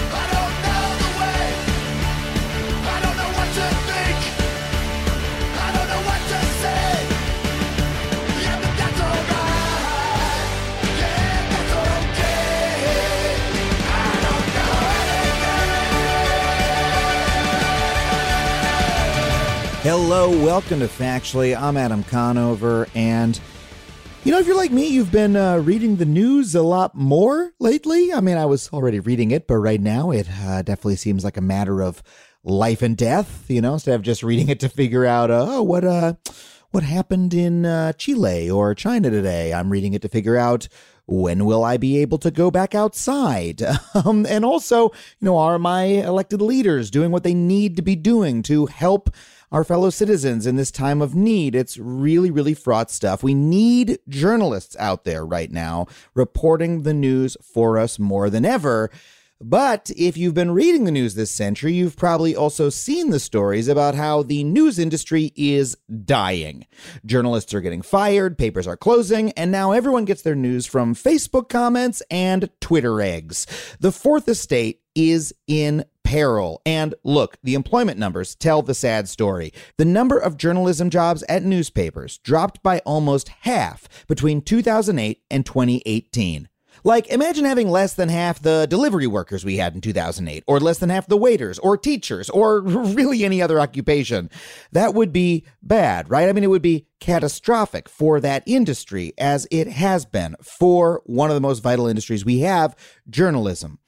I don't know the way. I don't know what to think. I don't know what to say. Hello, welcome to Factually. I'm Adam Conover, and you know, if you're like me, you've been reading the news a lot more lately. I mean, I was already reading it, but right now it definitely seems like a matter of life and death, you know, instead of just reading it to figure out, what happened in Chile or China today. I'm reading it to figure out, when will I be able to go back outside? And also, you know, are my elected leaders doing what they need to be doing to help our fellow citizens in this time of need? It's really, really fraught stuff. We need journalists out there right now reporting the news for us more than ever. But if you've been reading the news this century, you've probably also seen the stories about how the news industry is dying. Journalists are getting fired, papers are closing, and now everyone gets their news from Facebook comments and Twitter eggs. The fourth estate is in peril. And look, the employment numbers tell the sad story. The number of journalism jobs at newspapers dropped by almost half between 2008 and 2018. Like, imagine having less than half the delivery workers we had in 2008, or less than half the waiters, or teachers, or really any other occupation. That would be bad, right? I mean, it would be catastrophic for that industry, as it has been for one of the most vital industries we have, journalism.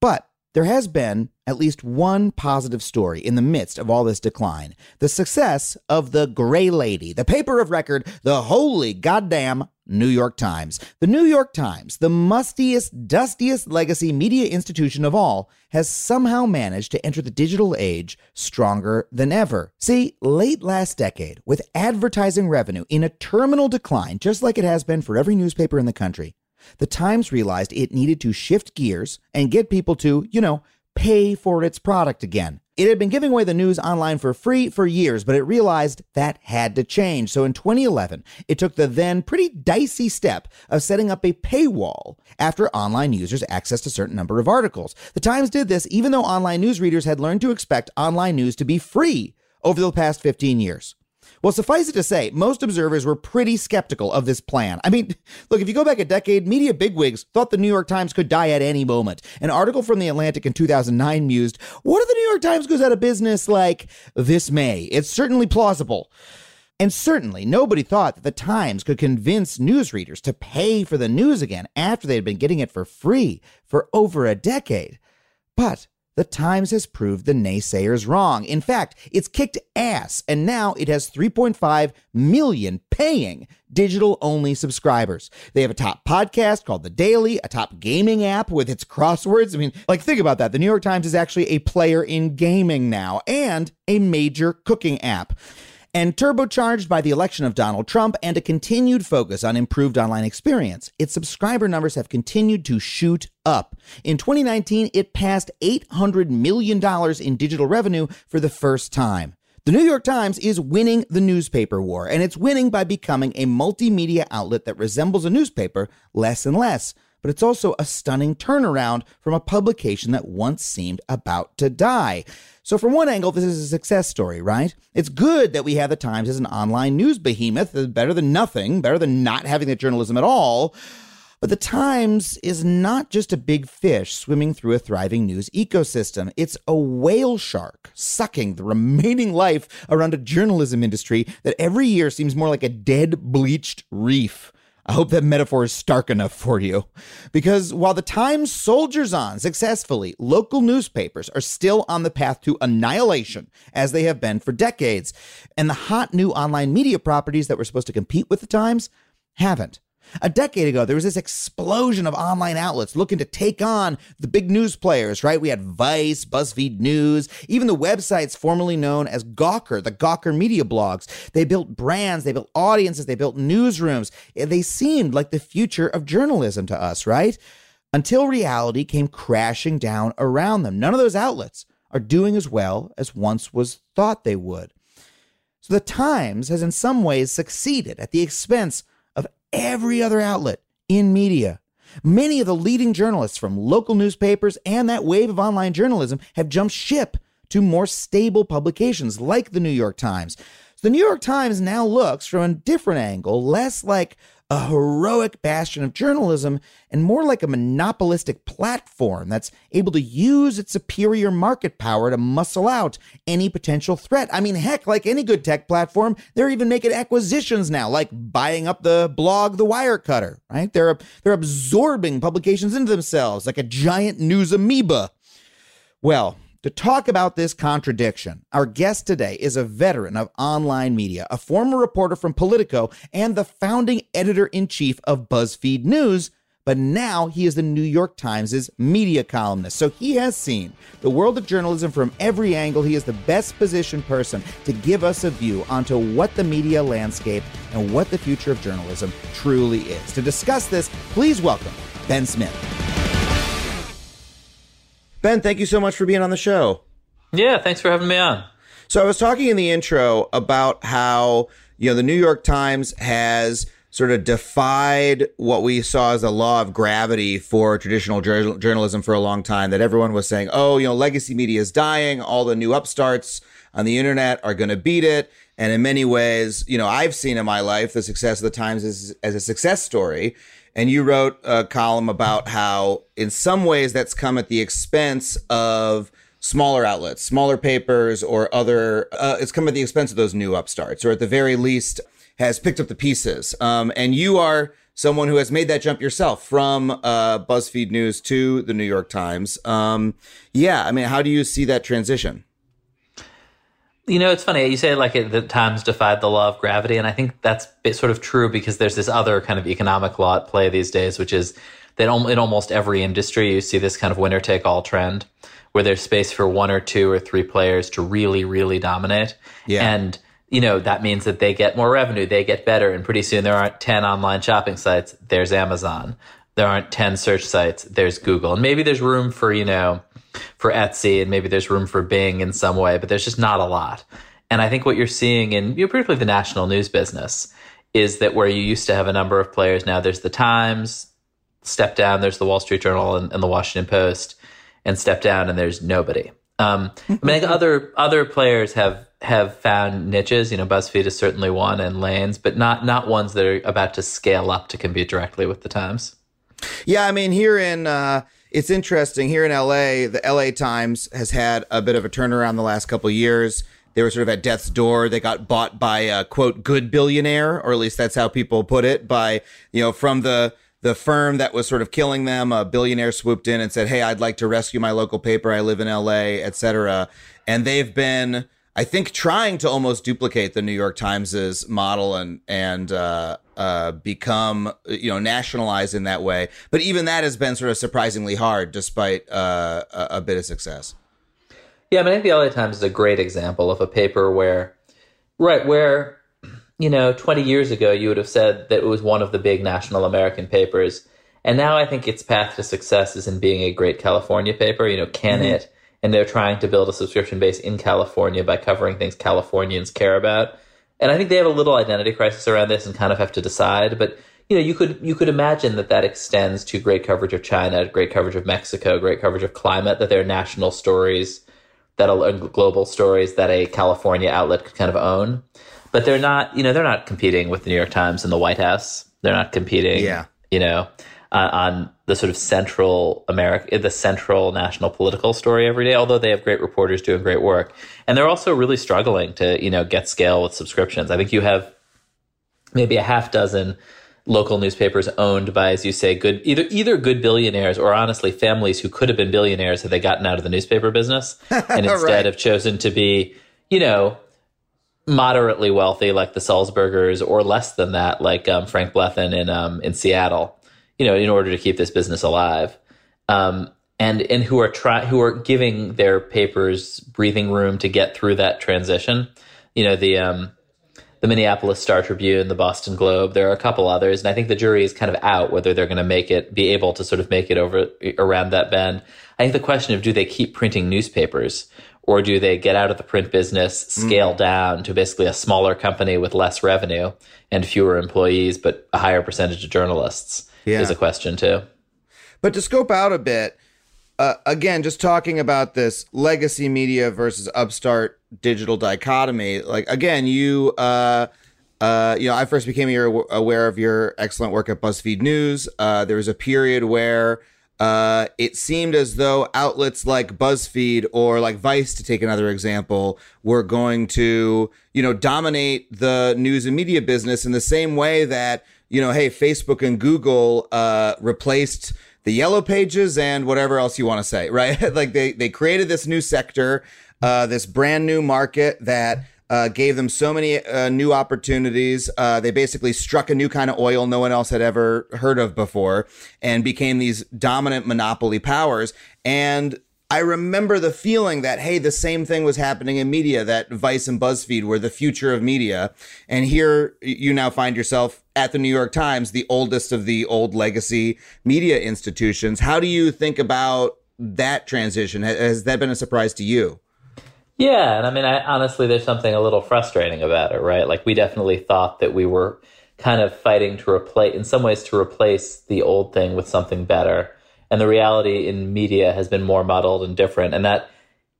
But there has been at least one positive story in the midst of all this decline. The success of the Gray Lady, the paper of record, the holy goddamn New York Times. The New York Times, the mustiest, dustiest legacy media institution of all, has somehow managed to enter the digital age stronger than ever. See, late last decade, with advertising revenue in a terminal decline, just like it has been for every newspaper in the country, the Times realized it needed to shift gears and get people to, you know, pay for its product again. It had been giving away the news online for free for years, but it realized that had to change. So in 2011, it took the then pretty dicey step of setting up a paywall after online users accessed a certain number of articles. The Times did this even though online newsreaders had learned to expect online news to be free over the past 15 years. Well, suffice it to say, most observers were pretty skeptical of this plan. I mean, look, if you go back a decade, media bigwigs thought the New York Times could die at any moment. An article from The Atlantic in 2009 mused, "What if the New York Times goes out of business like this May? It's certainly plausible." And certainly nobody thought that the Times could convince newsreaders to pay for the news again after they had been getting it for free for over a decade. But the Times has proved the naysayers wrong. In fact, it's kicked ass, and now it has 3.5 million paying digital-only subscribers. They have a top podcast called The Daily, a top gaming app with its crosswords. I mean, like, think about that. The New York Times is actually a player in gaming now, and a major cooking app. And turbocharged by the election of Donald Trump and a continued focus on improved online experience, its subscriber numbers have continued to shoot up. In 2019, it passed $800 million in digital revenue for the first time. The New York Times is winning the newspaper war, and it's winning by becoming a multimedia outlet that resembles a newspaper less and less. But it's also a stunning turnaround from a publication that once seemed about to die. So from one angle, this is a success story, right? It's good that we have the Times as an online news behemoth, better than nothing, better than not having the journalism at all. But the Times is not just a big fish swimming through a thriving news ecosystem. It's a whale shark sucking the remaining life around a journalism industry that every year seems more like a dead, bleached reef. I hope that metaphor is stark enough for you, because while the Times soldiers on successfully, local newspapers are still on the path to annihilation, as they have been for decades. And the hot new online media properties that were supposed to compete with the Times haven't. A decade ago, there was this explosion of online outlets looking to take on the big news players, right? We had Vice, BuzzFeed News, even the websites formerly known as Gawker, the Gawker media blogs. They built brands, they built audiences, they built newsrooms. They seemed like the future of journalism to us, right? Until reality came crashing down around them. None of those outlets are doing as well as once was thought they would. So the Times has in some ways succeeded at the expense of every other outlet in media. Many of the leading journalists from local newspapers and that wave of online journalism have jumped ship to more stable publications like the New York Times. So the New York Times now looks from a different angle, less like a heroic bastion of journalism and more like a monopolistic platform that's able to use its superior market power to muscle out any potential threat. I mean, heck, like any good tech platform, they're even making acquisitions now, like buying up the blog, the Wirecutter, right? They're absorbing publications into themselves like a giant news amoeba. Well, to talk about this contradiction, our guest today is a veteran of online media, a former reporter from Politico, and the founding editor-in-chief of BuzzFeed News, but now he is the New York Times' media columnist. So he has seen the world of journalism from every angle. He is the best-positioned person to give us a view onto what the media landscape and what the future of journalism truly is. To discuss this, please welcome Ben Smith. Ben, thank you so much for being on the show. Yeah, thanks for having me on. So I was talking in the intro about how, you know, the New York Times has sort of defied what we saw as the law of gravity for traditional journalism for a long time, that everyone was saying, oh, you know, legacy media is dying. All the new upstarts on the internet are going to beat it. And in many ways, you know, I've seen in my life the success of the Times as a success story. And you wrote a column about how in some ways that's come at the expense of smaller outlets, smaller papers or other. It's come at the expense of those new upstarts, or at the very least has picked up the pieces. And you are someone who has made that jump yourself from BuzzFeed News to the New York Times. Yeah, I mean, how do you see that transition? You know, it's funny. You say like the Times defied the law of gravity. And I think that's sort of true because there's this other kind of economic law at play these days, which is that in almost every industry, you see this kind of winner-take-all trend where there's space for one or two or three players to really, really dominate. Yeah. And, you know, that means that they get more revenue, they get better. And pretty soon there aren't 10 online shopping sites. There's Amazon. There aren't 10 search sites. There's Google. And maybe there's room for, you know, for Etsy, and maybe there's room for Bing in some way, but there's just not a lot. And I think what you're seeing in, you know, particularly the national news business is that where you used to have a number of players, now there's the Times, step down, there's the Wall Street Journal and the Washington Post, and step down, and there's nobody. I mean, other players have found niches. You know, BuzzFeed is certainly one, and lanes, but not ones that are about to scale up to compete directly with the Times. Yeah, I mean, here in it's interesting. Here in L.A., the L.A. Times has had a bit of a turnaround the last couple of years. They were sort of at death's door. They got bought by a, quote, good billionaire, or at least that's how people put it, by, you know, from the firm that was sort of killing them. A billionaire swooped in and said, hey, I'd like to rescue my local paper. I live in L.A., et cetera. And they've been, I think, trying to almost duplicate the New York Times's model and become, you know, nationalized in that way. But even that has been sort of surprisingly hard, despite a bit of success. Yeah, I mean, I think the LA Times is a great example of a paper where, you know, 20 years ago, you would have said that it was one of the big national American papers. And now I think its path to success is in being a great California paper. You know, can mm-hmm. it? And they're trying to build a subscription base in California by covering things Californians care about. And I think they have a little identity crisis around this and kind of have to decide. But, you know, you could imagine that extends to great coverage of China, great coverage of Mexico, great coverage of climate, that they're national stories, that are global stories that a California outlet could kind of own. But they're not, you know, they're not competing with the New York Times and the White House. They're not competing, yeah. you know, on the sort of central national political story every day, although they have great reporters doing great work. And they're also really struggling to, you know, get scale with subscriptions. I think you have maybe a half dozen local newspapers owned by, as you say, good either good billionaires or honestly families who could have been billionaires had they gotten out of the newspaper business and instead right. have chosen to be, you know, moderately wealthy, like the Sulzbergers, or less than that, like Frank Blethyn in Seattle, you know, in order to keep this business alive, and who are giving their papers breathing room to get through that transition. You know, the Minneapolis Star Tribune, the Boston Globe, there are a couple others, and I think the jury is kind of out whether they're going to be able to sort of make it over around that bend. I think the question of, do they keep printing newspapers, or do they get out of the print business, scale down to basically a smaller company with less revenue and fewer employees, but a higher percentage of journalists, is a question too. But to scope out a bit, again, just talking about this legacy media versus upstart digital dichotomy, like, again, I first became aware of your excellent work at BuzzFeed News. There was a period where it seemed as though outlets like BuzzFeed or like Vice, to take another example, were going to, you know, dominate the news and media business in the same way that, you know, hey, Facebook and Google replaced the yellow pages and whatever else you want to say, right? Like they created this new sector, this brand new market that gave them so many new opportunities. They basically struck a new kind of oil no one else had ever heard of before and became these dominant monopoly powers. And I remember the feeling that, hey, the same thing was happening in media, that Vice and BuzzFeed were the future of media. And here you now find yourself at the New York Times, the oldest of the old legacy media institutions. How do you think about that transition? Has that been a surprise to you? Yeah. And I mean, honestly, there's something a little frustrating about it, right? Like, we definitely thought that we were kind of fighting to replace the old thing with something better. And the reality in media has been more muddled and different. And that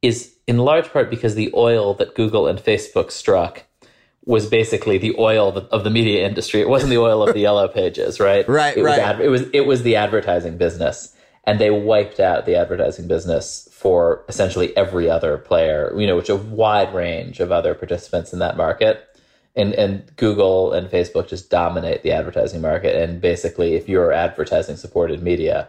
is in large part because the oil that Google and Facebook struck was basically the oil of the media industry. It wasn't the oil of the yellow pages, right? It was the advertising business. And they wiped out the advertising business for essentially every other player, you know, which a wide range of other participants in that market. And Google and Facebook just dominate the advertising market. And basically, if you're advertising supported media,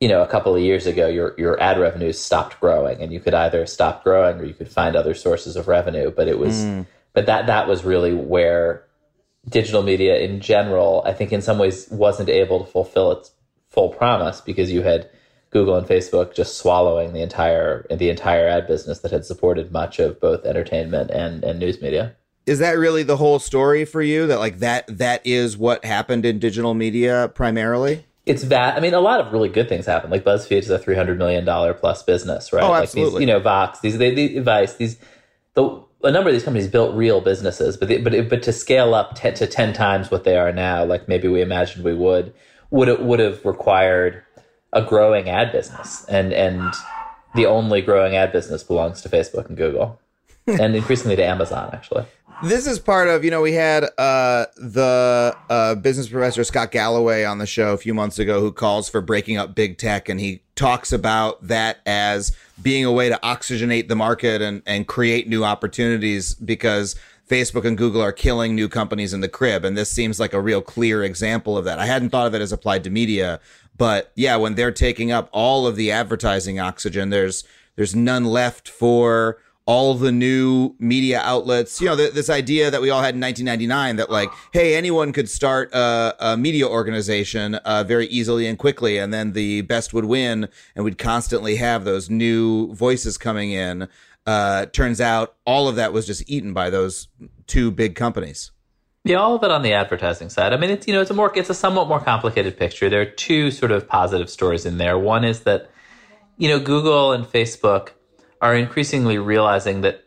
you know, a couple of years ago, your ad revenues stopped growing, and you could either stop growing or you could find other sources of revenue. But it was, but that was really where digital media in general, I think in some ways, wasn't able to fulfill its full promise, because you had Google and Facebook just swallowing the entire ad business that had supported much of both entertainment and news media. Is that really the whole story for you? That like that is what happened in digital media primarily? It's that. I mean, a lot of really good things happen. Like BuzzFeed is a $300 million plus business, right? Oh, absolutely. Like these, you know, Vox, a number of these companies built real businesses, but to scale up to 10 times what they are now, like maybe we imagined we would have required a growing ad business, and the only growing ad business belongs to Facebook and Google, and increasingly to Amazon, actually. This is part of, you know, we had the business professor Scott Galloway on the show a few months ago, who calls for breaking up big tech, and he talks about that as being a way to oxygenate the market and create new opportunities, because Facebook and Google are killing new companies in the crib. And this seems like a real clear example of that. I hadn't thought of it as applied to media, but yeah, when they're taking up all of the advertising oxygen, there's none left for all the new media outlets. You know, this idea that we all had in 1999 that like, hey, anyone could start a media organization very easily and quickly, and then the best would win, and we'd constantly have those new voices coming in. Turns out all of that was just eaten by those two big companies. Yeah, all of it on the advertising side. I mean, it's, you know, it's a somewhat more complicated picture. There are two sort of positive stories in there. One is that, you know, Google and Facebook are increasingly realizing that,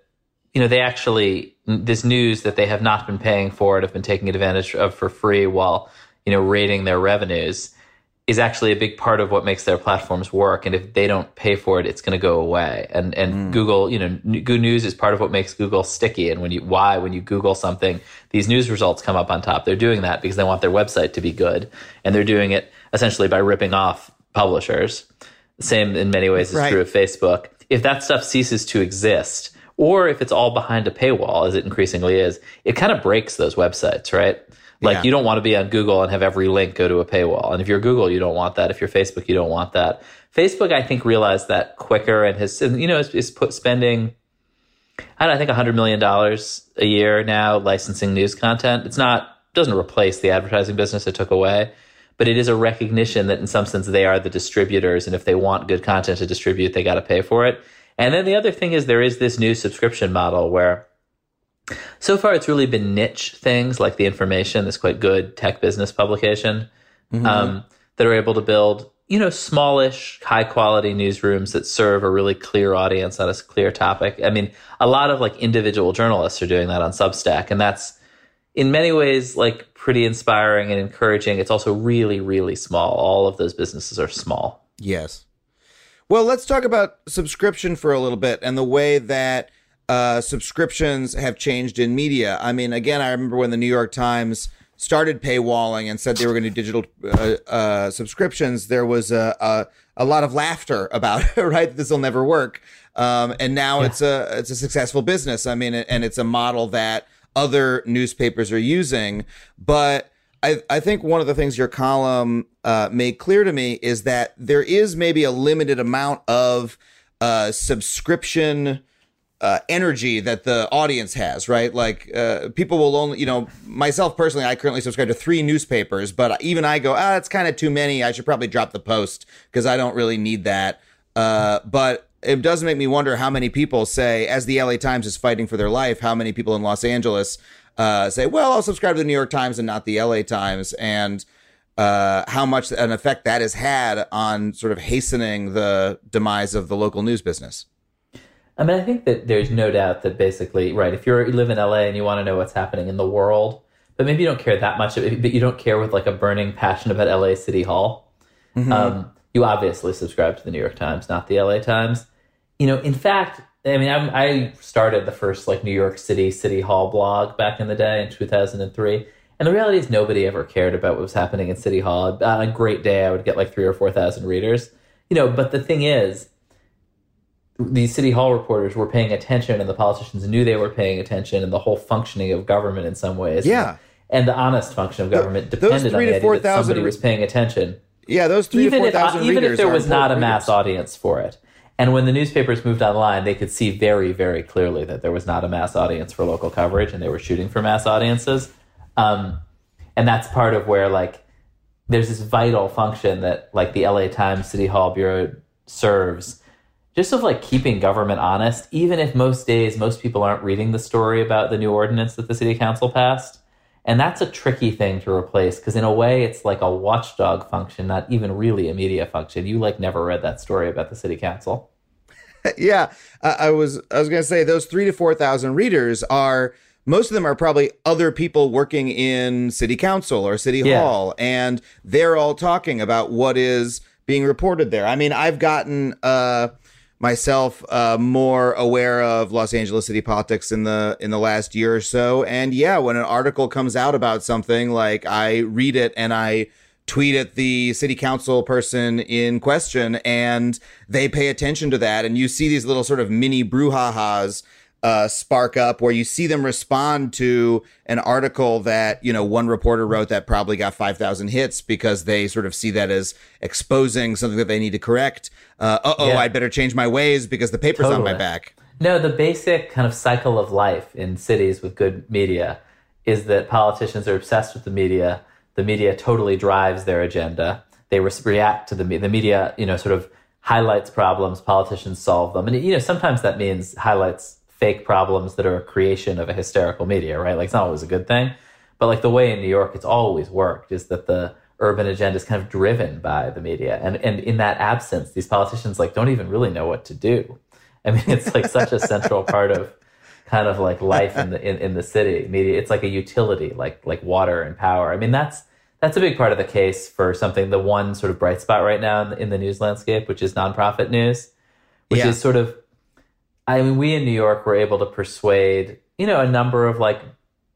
you know, this news that they have not been paying for it, have been taking advantage of for free while, you know, raiding their revenues, is actually a big part of what makes their platforms work. And if they don't pay for it, it's going to go away. And Google, you know, Good News is part of what makes Google sticky. And when you Google something, these news results come up on top. They're doing that because they want their website to be good. And they're doing it essentially by ripping off publishers. Same in many ways is true of Facebook. If that stuff ceases to exist, or if it's all behind a paywall, as it increasingly is, it kind of breaks those websites, right? Like, you don't want to be on Google and have every link go to a paywall. And if you're Google, you don't want that. If you're Facebook, you don't want that. Facebook, I think, realized that quicker and has, you know, is spending I think $100 million a year now licensing news content. It doesn't replace the advertising business it took away, but it is a recognition that in some sense they are the distributors, and if they want good content to distribute, they got to pay for it. And then the other thing is there is this new subscription model where so far it's really been niche things like The Information, this quite good tech business publication, that are able to build, smallish, high-quality newsrooms that serve a really clear audience on a clear topic. I mean, a lot of, individual journalists are doing that on Substack, and that's, in many ways, pretty inspiring and encouraging. It's also really, really small. All of those businesses are small. Yes. Well, let's talk about subscription for a little bit and the way that subscriptions have changed in media. I mean, again, I remember when the New York Times started paywalling and said they were going to do digital subscriptions, there was a lot of laughter about it, right? This will never work. And now it's a successful business. I mean, and it's a model that other newspapers are using. But I think one of the things your column made clear to me is that there is maybe a limited amount of subscription energy that the audience has, right? People will only, myself personally, I currently subscribe to 3 newspapers, but even I go, it's kind of too many. I should probably drop the Post because I don't really need that. But it does make me wonder how many people say, as the L.A. Times is fighting for their life, how many people in Los Angeles say, well, I'll subscribe to the New York Times and not the L.A. Times, and how much an effect that has had on sort of hastening the demise of the local news business. I mean, I think that there's no doubt that basically, right, if you live in LA and you want to know what's happening in the world, but maybe you don't care that much, but you don't care with a burning passion about LA City Hall, you obviously subscribe to the New York Times, not the LA Times. In fact, I mean, I started the first New York City Hall blog back in the day in 2003. And the reality is nobody ever cared about what was happening in City Hall. On a great day, I would get 3,000 or 4,000 readers, but the thing is, these City Hall reporters were paying attention, and the politicians knew they were paying attention, and the whole functioning of government in some ways. Yeah. And the honest function of government depended on the idea that somebody was paying attention. Yeah, those 3,000 to 4,000 readers. Even if there was not a mass audience for it. And when the newspapers moved online, they could see very, very clearly that there was not a mass audience for local coverage, and they were shooting for mass audiences. And that's part of where, there's this vital function that, the L.A. Times City Hall Bureau serves, just of keeping government honest, even if most days, most people aren't reading the story about the new ordinance that the city council passed. And that's a tricky thing to replace because in a way it's a watchdog function, not even really a media function. You never read that story about the city council. Yeah. I was going to say those 3,000 to 4,000 readers are, most of them are probably other people working in city council or city hall. And they're all talking about what is being reported there. I mean, I've gotten, myself more aware of Los Angeles city politics in the last year or so. And yeah, when an article comes out about something, I read it and I tweet at the city council person in question and they pay attention to that. And you see these little sort of mini brouhahas spark up where you see them respond to an article that, one reporter wrote that probably got 5,000 hits because they sort of see that as exposing something that they need to correct. I better change my ways because the paper's on my back. No, the basic kind of cycle of life in cities with good media is that politicians are obsessed with the media. The media totally drives their agenda. They react to the media, sort of highlights problems, politicians solve them. And, sometimes that means highlights fake problems that are a creation of a hysterical media, right? It's not always a good thing. But the way in New York it's always worked is that the urban agenda is kind of driven by the media. And in that absence, these politicians don't even really know what to do. I mean, it's such a central part of kind of life in the city. Media, it's a utility, like water and power. I mean, that's a big part of the case for the one sort of bright spot right now in the news landscape, which is nonprofit news, which is sort of, I mean, we in New York were able to persuade, a number of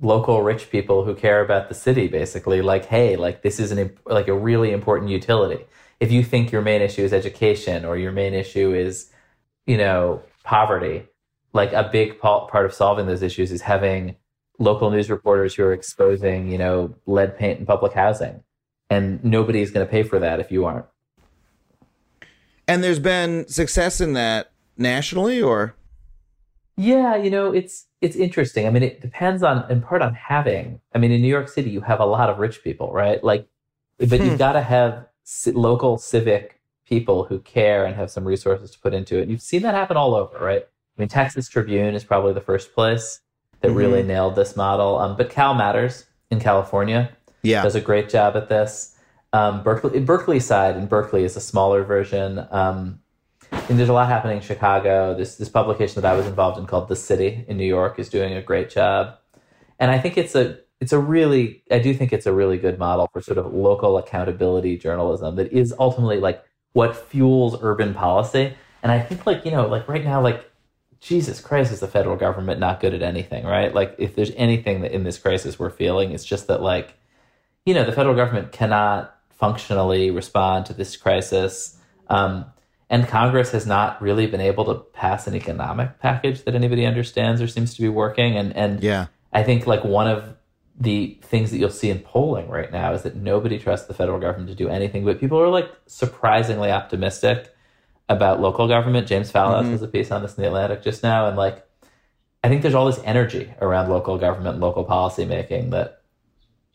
local rich people who care about the city, basically, hey, this is a really important utility. If you think your main issue is education or your main issue is, poverty, a big part of solving those issues is having local news reporters who are exposing, lead paint in public housing. And nobody's going to pay for that if you aren't. And there's been success in that nationally, or? Yeah, you know, it's interesting. I mean, it depends on, in part, on having. I mean, in New York City, you have a lot of rich people, right? Like, but you've got to have local civic people who care and have some resources to put into it. And you've seen that happen all over, right? I mean, Texas Tribune is probably the first place that really nailed this model. But Cal Matters in California does a great job at this. Berkeleyside in Berkeley is a smaller version. And there's a lot happening in Chicago. This publication that I was involved in called The City in New York is doing a great job. And I think I do think it's a really good model for sort of local accountability journalism that is ultimately like what fuels urban policy. And I think right now, Jesus Christ, is the federal government not good at anything, right? Like, if there's anything that in this crisis we're feeling, it's just that the federal government cannot functionally respond to this crisis. And Congress has not really been able to pass an economic package that anybody understands or seems to be working. And I think one of the things that you'll see in polling right now is that nobody trusts the federal government to do anything, but people are surprisingly optimistic about local government. James Fallows has a piece on this in The Atlantic just now. And I think there's all this energy around local government and local policymaking that,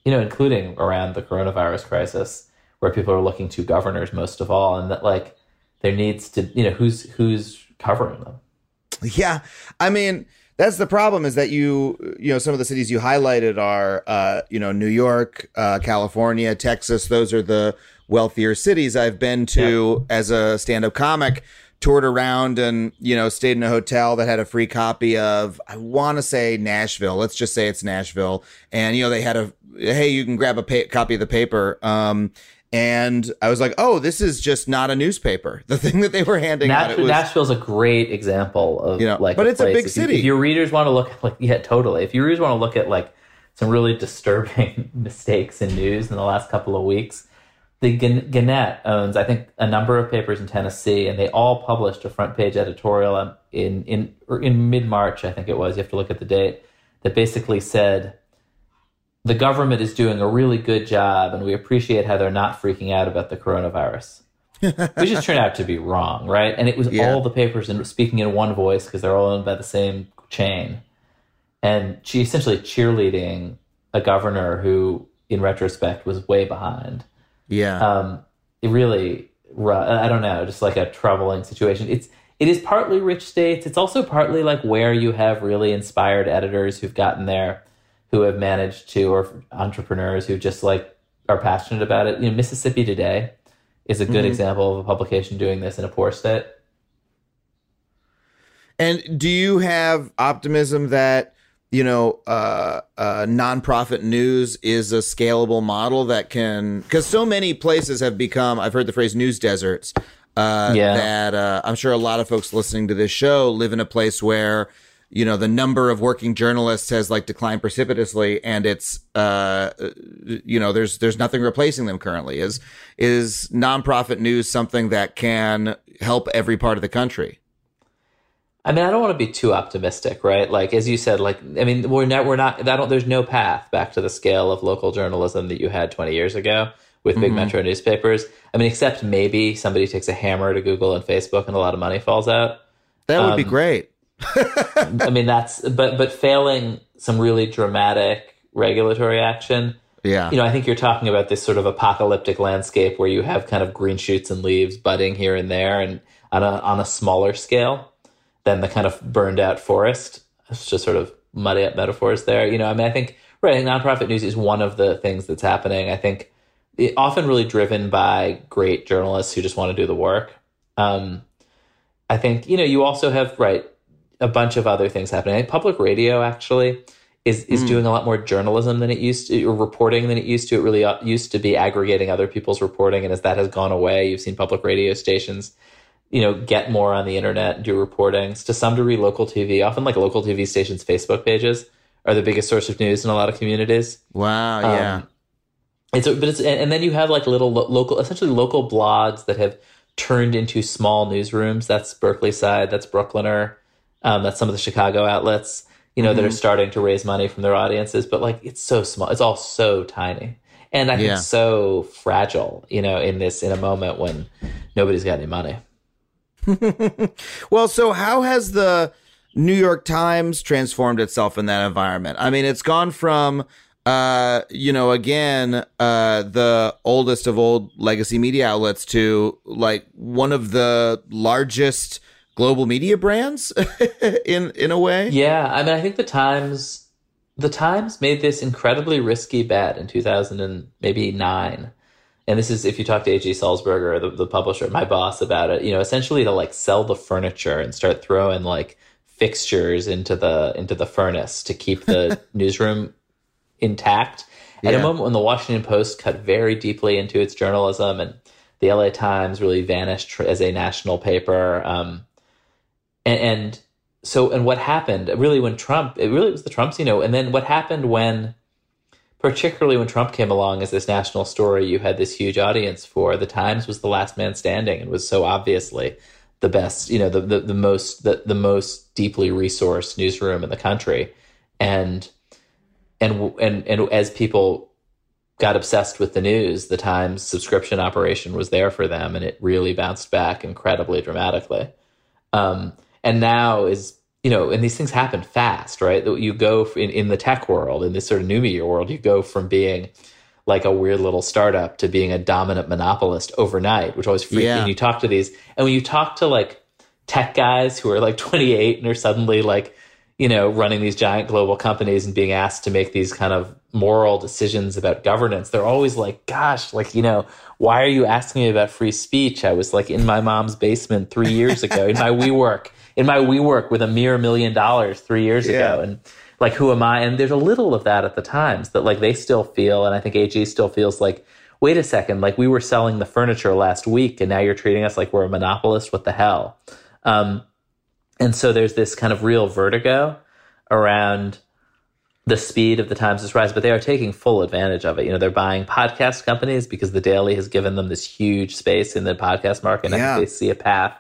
including around the coronavirus crisis, where people are looking to governors most of all, and that there needs to, who's covering them. Yeah. I mean, that's the problem, is that some of the cities you highlighted are, New York, California, Texas. Those are the wealthier cities. I've been to as a stand-up comic, toured around and, stayed in a hotel that had a free copy of, I want to say Nashville. Let's just say it's Nashville. And, they had you can grab a copy of the paper. And I was like, oh, this is just not a newspaper. The thing that they were handing out. Nashville's a great example of but it's a big city. If your readers want to look if your readers want to look at some really disturbing mistakes in news in the last couple of weeks, the Gannett owns, I think, a number of papers in Tennessee, and they all published a front page editorial in mid-March, I think it was. You have to look at the date. That basically said, the government is doing a really good job, and we appreciate how they're not freaking out about the coronavirus, which just turned out to be wrong, right? And it was all the papers speaking in one voice because they're all owned by the same chain. And she essentially cheerleading a governor who, in retrospect, was way behind. Yeah. It really, I don't know, just a troubling situation. It is partly rich states. It's also partly where you have really inspired editors who've gotten there, who have managed to, or entrepreneurs who just are passionate about it. Mississippi Today is a good example of a publication doing this in a poor state. And do you have optimism that, nonprofit news is a scalable model that can, because so many places have become, I've heard the phrase news deserts, that I'm sure a lot of folks listening to this show live in a place where, the number of working journalists has declined precipitously, and it's, there's nothing replacing them currently. Is nonprofit news something that can help every part of the country? I mean, I don't want to be too optimistic, right? As you said, there's no path back to the scale of local journalism that you had 20 years ago with big metro newspapers. I mean, except maybe somebody takes a hammer to Google and Facebook and a lot of money falls out. That would be great. I mean, but failing some really dramatic regulatory action. Yeah. I think you're talking about this sort of apocalyptic landscape where you have kind of green shoots and leaves budding here and there, and on a smaller scale than the kind of burned out forest. It's just sort of muddy up metaphors there. I think nonprofit news is one of the things that's happening. I think it often really driven by great journalists who just want to do the work. I think, you also have, a bunch of other things happening. I think public radio actually is doing a lot more journalism than it used to, or reporting than it used to. It really used to be aggregating other people's reporting. And as that has gone away, you've seen public radio stations, get more on the internet and do reportings. To some degree, local TV, often local TV stations' Facebook pages are the biggest source of news in a lot of communities. Wow. Yeah. And then you have little local, essentially local blogs that have turned into small newsrooms. That's Berkeleyside. That's Brookliner. That's some of the Chicago outlets, that are starting to raise money from their audiences. But it's so small. It's all so tiny. And I think so fragile, in a moment when nobody's got any money. Well, so how has the New York Times transformed itself in that environment. I mean, it's gone from, the oldest of old legacy media outlets to like one of the largest global media brands in a way. Yeah. I mean, I think the Times made this incredibly risky bet in 2009. And this is, if you talk to A.G. Sulzberger, the publisher, my boss, about it, you know, essentially to like sell the furniture and start throwing like fixtures into the furnace to keep the newsroom intact. Yeah. At a moment when the Washington Post cut very deeply into its journalism and the L.A. Times really vanished as a national paper. And what happened really when Trump, it really was the Trumps, you know, and then what happened when, particularly when Trump came along as this national story, you had this huge audience for. The Times was the last man standing and was so obviously the best, you know, the most deeply resourced newsroom in the country. And as people got obsessed with the news, the Times subscription operation was there for them, and it really bounced back incredibly dramatically. And now is, you know, and these things happen fast, right? You go in the tech world, in this sort of new media world, you go from being like a weird little startup to being a dominant monopolist overnight, which always freaks me. Yeah. You talk to these, and when you talk to like tech guys who are like 28 and are suddenly like, you know, running these giant global companies and being asked to make these kind of moral decisions about governance, they're always like, gosh, like, you know, why are you asking me about free speech? I was like in my mom's basement 3 years ago, in my WeWork with a mere $1 million 3 years ago. And like, who am I? And there's a little of that at the Times that like they still feel, and I think AG still feels like, wait a second, like we were selling the furniture last week and now you're treating us like we're a monopolist. What the hell? And so there's this kind of real vertigo around the speed of the Times' rise, but they are taking full advantage of it. You know, they're buying podcast companies because The Daily has given them this huge space in the podcast market. And I think they see a path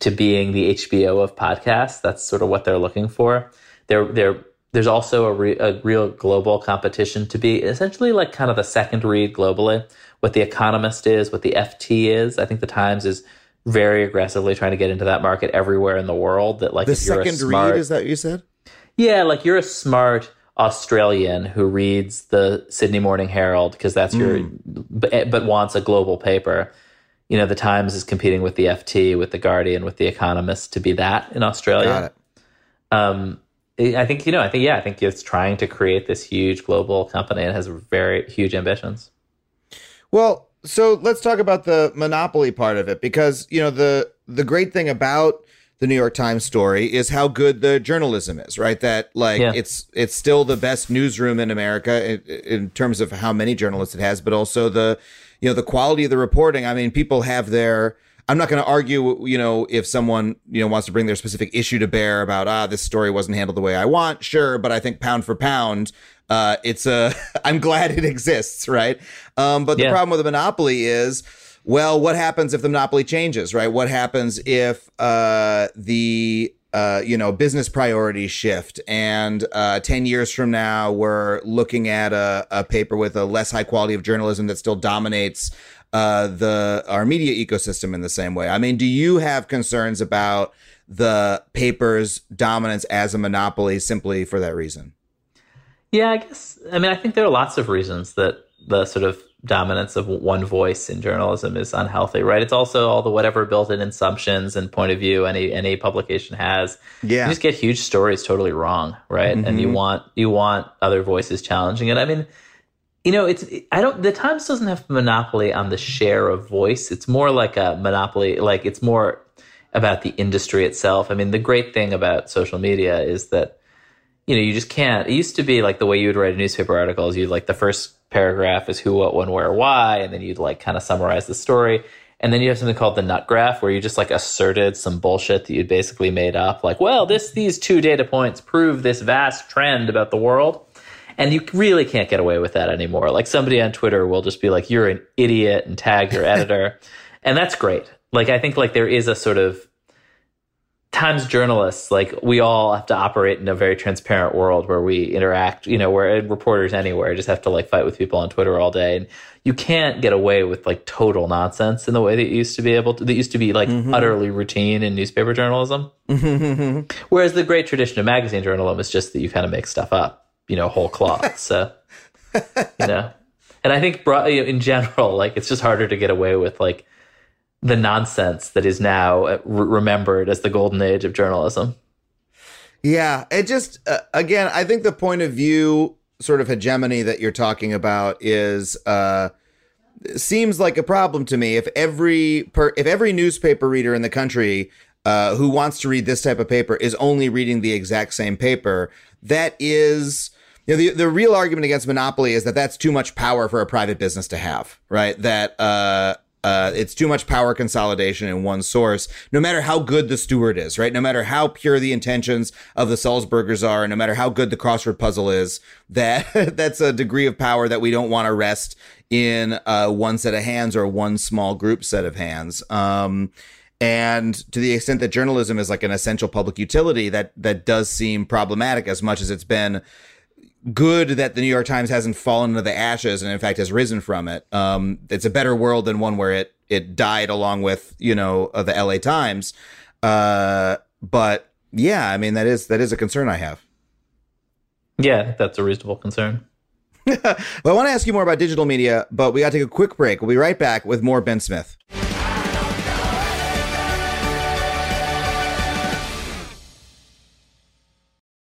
to being the HBO of podcasts. That's sort of what they're looking for. There's also a real global competition to be essentially like kind of a second read globally. What The Economist is, what the FT is. I think the Times is very aggressively trying to get into that market everywhere in the world. That like the second read, is that what you said? Yeah, like you're a smart Australian who reads the Sydney Morning Herald because that's but wants a global paper. You know, the Times is competing with the FT, with the Guardian, with the Economist to be that in Australia. Got it. I think it's trying to create this huge global company and has very huge ambitions. Well, so let's talk about the monopoly part of it, because, you know, the great thing about the New York Times story is how good the journalism is, right? That like, it's still the best newsroom in America in terms of how many journalists it has, but also the, you know, the quality of the reporting. I mean, people have their, I'm not going to argue, you know, if someone, you know, wants to bring their specific issue to bear about, this story wasn't handled the way I want. Sure. But I think pound for pound, I'm glad it exists, right? But the problem with a monopoly is, well, what happens if the monopoly changes, right? What happens if business priorities shift and 10 years from now, we're looking at a paper with a less high quality of journalism that still dominates our media ecosystem in the same way? I mean, do you have concerns about the paper's dominance as a monopoly simply for that reason? Yeah, I guess. I mean, I think there are lots of reasons that the sort of dominance of one voice in journalism is unhealthy, right? It's also all the whatever built-in assumptions and point of view any publication has. Yeah. You just get huge stories totally wrong, right? Mm-hmm. And you want other voices challenging it. I mean, you know, the Times doesn't have a monopoly on the share of voice. It's more like a monopoly, like it's more about the industry itself. I mean, the great thing about social media is that, you know, you just can't. It used to be like the way you would write a newspaper article is you'd like the first paragraph is who, what, when, where, why, and then you'd like kind of summarize the story. And then you have something called the nut graph where you just like asserted some bullshit that you'd basically made up. Like, well, these two data points prove this vast trend about the world. And you really can't get away with that anymore. Like somebody on Twitter will just be like, you're an idiot, and tag your editor. And that's great. Like, I think like there is a sort of Times journalists, like, we all have to operate in a very transparent world where we interact, you know, where reporters anywhere just have to, like, fight with people on Twitter all day. And you can't get away with, like, total nonsense in the way that you used to be able to, that used to be, like, utterly routine in newspaper journalism. Whereas the great tradition of magazine journalism is just that you kind of make stuff up, you know, whole cloth. So, you know, and I think in general, like, it's just harder to get away with, like, the nonsense that is now remembered as the golden age of journalism. Yeah. It just, again, I think the point of view sort of hegemony that you're talking about is, seems like a problem to me. If every newspaper reader in the country, who wants to read this type of paper is only reading the exact same paper, that is, you know, the real argument against monopoly is that that's too much power for a private business to have, right? That, it's too much power consolidation in one source, no matter how good the steward is, right? No matter how pure the intentions of the Sulzbergers are, and no matter how good the crossword puzzle is, that's a degree of power that we don't want to rest in one set of hands or one small group set of hands. And to the extent that journalism is like an essential public utility, that does seem problematic, as much as it's been good that the New York Times hasn't fallen into the ashes and in fact has risen from it. It's a better world than one where it died along with, you know, the L.A. Times. But yeah, I mean, that is a concern I have. Yeah, that's a reasonable concern. Well, I want to ask you more about digital media, but we got to take a quick break. We'll be right back with more Ben Smith.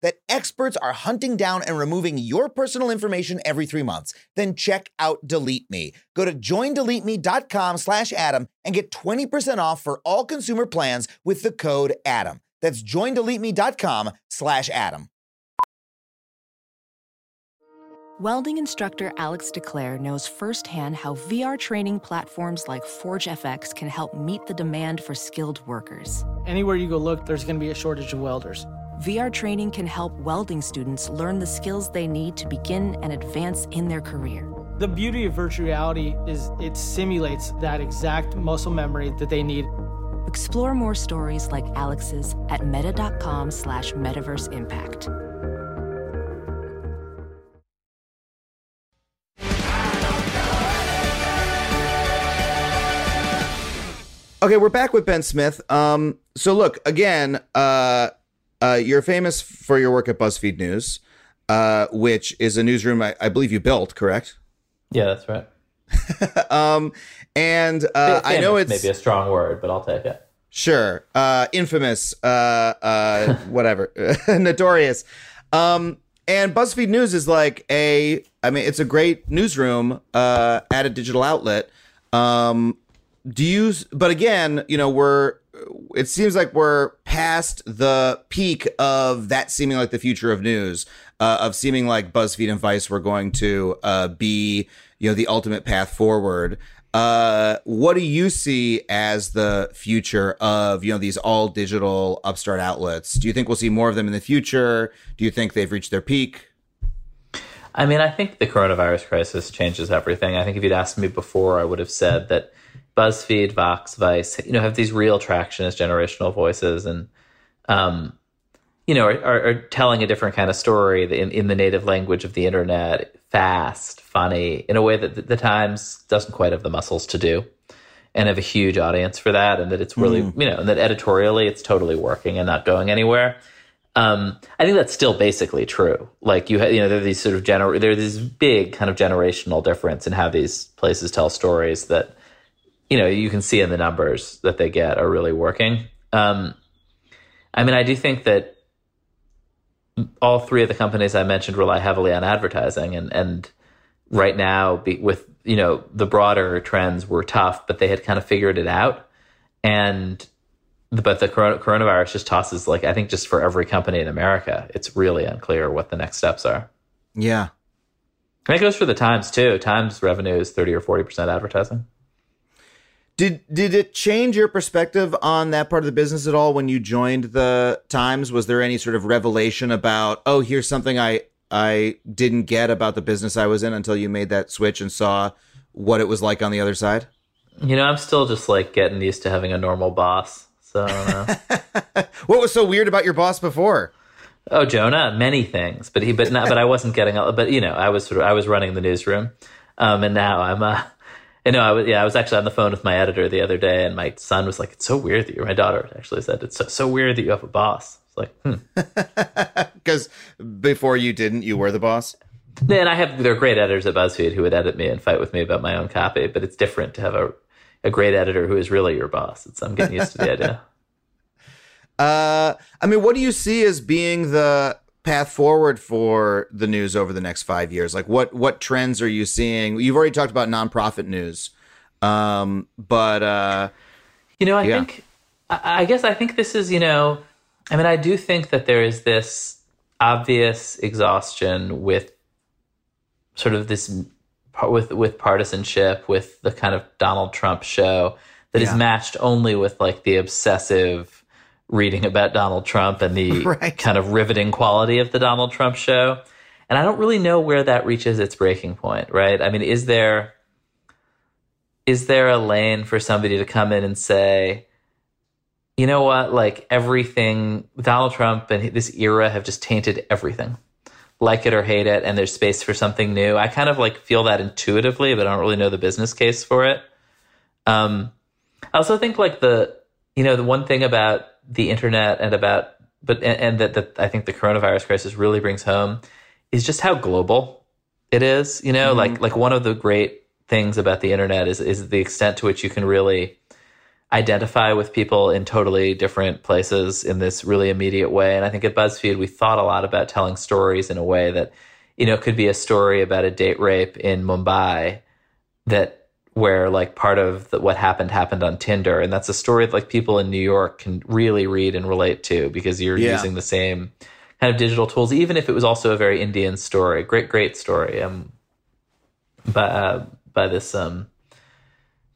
that experts are hunting down and removing your personal information every 3 months, then check out Delete Me. Go to joindeleteme.com/Adam and get 20% off for all consumer plans with the code Adam. That's joindeleteme.com/Adam. Welding instructor Alex DeClaire knows firsthand how VR training platforms like ForgeFX can help meet the demand for skilled workers. Anywhere you go look, there's going to be a shortage of welders. VR training can help welding students learn the skills they need to begin and advance in their career. The beauty of virtual reality is it simulates that exact muscle memory that they need. Explore more stories like Alex's at meta.com/metaverseimpact. Okay, we're back with Ben Smith. So look, again, you're famous for your work at BuzzFeed News, which is a newsroom I believe you built, correct? Yeah, that's right. I know it's maybe a strong word, but I'll take it. Sure. Infamous, whatever, notorious. And BuzzFeed News is like it's a great newsroom at a digital outlet. But again, you know, it seems like we're past the peak of that seeming like the future of news, of seeming like BuzzFeed and Vice were going to be, you know, the ultimate path forward. What do you see as the future of, you know, these all digital upstart outlets? Do you think we'll see more of them in the future? Do you think they've reached their peak? I mean, I think the coronavirus crisis changes everything. I think if you'd asked me before, I would have said that BuzzFeed, Vox, Vice, you know, have these real traction as generational voices and, you know, are telling a different kind of story in the native language of the internet, fast, funny, in a way that the Times doesn't quite have the muscles to do and have a huge audience for that. And that it's really, you know, and that editorially it's totally working and not going anywhere. I think that's still basically true. Like you know, there are these sort of there are these big kind of generational difference in how these places tell stories that, you know, you can see in the numbers that they get are really working. I mean, I do think that all three of the companies I mentioned rely heavily on advertising, and right now with, you know, the broader trends were tough, but they had kind of figured it out. But the coronavirus just tosses, like, I think just for every company in America, it's really unclear what the next steps are. Yeah. And it goes for the Times, too. Times revenue is 30 or 40% advertising. Did it change your perspective on that part of the business at all when you joined the Times? Was there any sort of revelation about, oh, here's something I didn't get about the business I was in until you made that switch and saw what it was like on the other side? You know, I'm still just, like, getting used to having a normal boss. So I don't know. What was so weird about your boss before? Oh, Jonah, many things, but I wasn't getting, but you know, I was running the newsroom. And now I was actually on the phone with my editor the other day and my son was like, it's so weird that my daughter actually said, it's so weird that you have a boss. It's like, Because before you didn't, you were the boss. Then there are great editors at BuzzFeed who would edit me and fight with me about my own copy, but it's different to have a great editor who is really your boss. I'm getting used to the idea. I mean, what do you see as being the path forward for the news over the next 5 years? Like what trends are you seeing? You've already talked about nonprofit news. I think this is, you know, I mean, I do think that there is this obvious exhaustion with sort of this with partisanship, with the kind of Donald Trump show that is matched only with like the obsessive reading about Donald Trump and the kind of riveting quality of the Donald Trump show. And I don't really know where that reaches its breaking point, right? I mean, is there a lane for somebody to come in and say, you know what, like everything, Donald Trump and this era have just tainted everything. Like it or hate it, and there's space for something new. I kind of like feel that intuitively, but I don't really know the business case for it. I also think like the one thing about the internet and that I think the coronavirus crisis really brings home is just how global it is. You know, like one of the great things about the internet is the extent to which you can really identify with people in totally different places in this really immediate way. And I think at BuzzFeed, we thought a lot about telling stories in a way that, you know, could be a story about a date rape in Mumbai where like part of what happened on Tinder. And that's a story that like people in New York can really read and relate to because you're using the same kind of digital tools, even if it was also a very Indian story, great story. By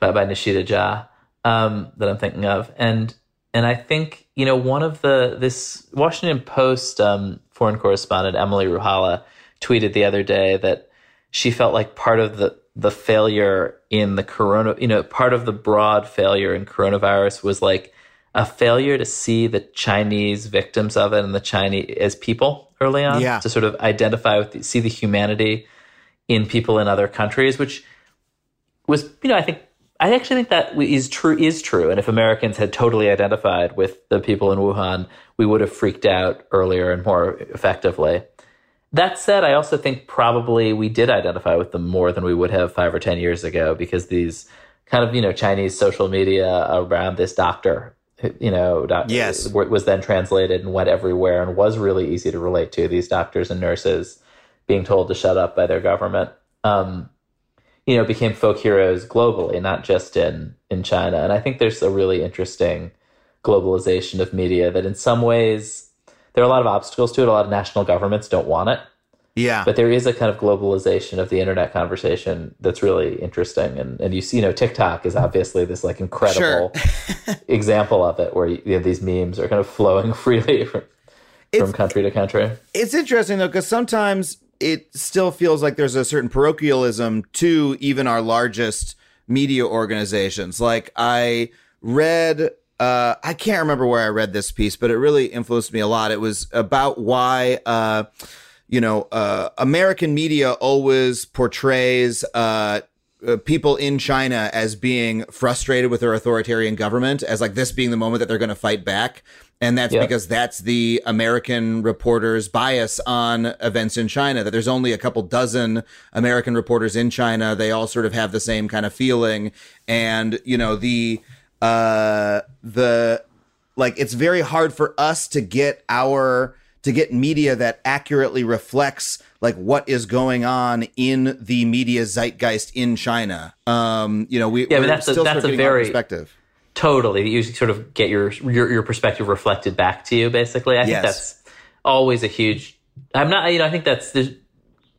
Nishita Jha. That I'm thinking of. And I think, you know, one of this Washington Post foreign correspondent, Emily Ruhala, tweeted the other day that she felt like part of the failure in the part of the broad failure in coronavirus was like a failure to see the Chinese victims of it and the Chinese as people early on, to sort of identify with, see the humanity in people in other countries, which was, you know, I actually think that is true. And if Americans had totally identified with the people in Wuhan, we would have freaked out earlier and more effectively. That said, I also think probably we did identify with them more than we would have 5 or 10 years ago because these kind of, you know, Chinese social media around this doctor, you know, was then translated and went everywhere and was really easy to relate to, these doctors and nurses being told to shut up by their government. You know, became folk heroes globally, not just in China. And I think there's a really interesting globalization of media that in some ways, there are a lot of obstacles to it. A lot of national governments don't want it. Yeah. But there is a kind of globalization of the internet conversation that's really interesting. And you see, you know, TikTok is obviously this like incredible example of it where you know, these memes are kind of flowing freely from country to country. It's interesting though, because sometimes it still feels like there's a certain parochialism to even our largest media organizations. Like I read, I can't remember where I read this piece, but it really influenced me a lot. It was about why, American media always portrays people in China as being frustrated with their authoritarian government, as like this being the moment that they're going to fight back. And that's because that's the American reporters' bias on events in China, that there's only a couple dozen American reporters in China. They all sort of have the same kind of feeling. And, you know, it's very hard for us to get to get media that accurately reflects like what is going on in the media zeitgeist in China. But that's a very perspective. Totally. You sort of get your perspective reflected back to you, basically. I think that's always a huge... I think that's... There's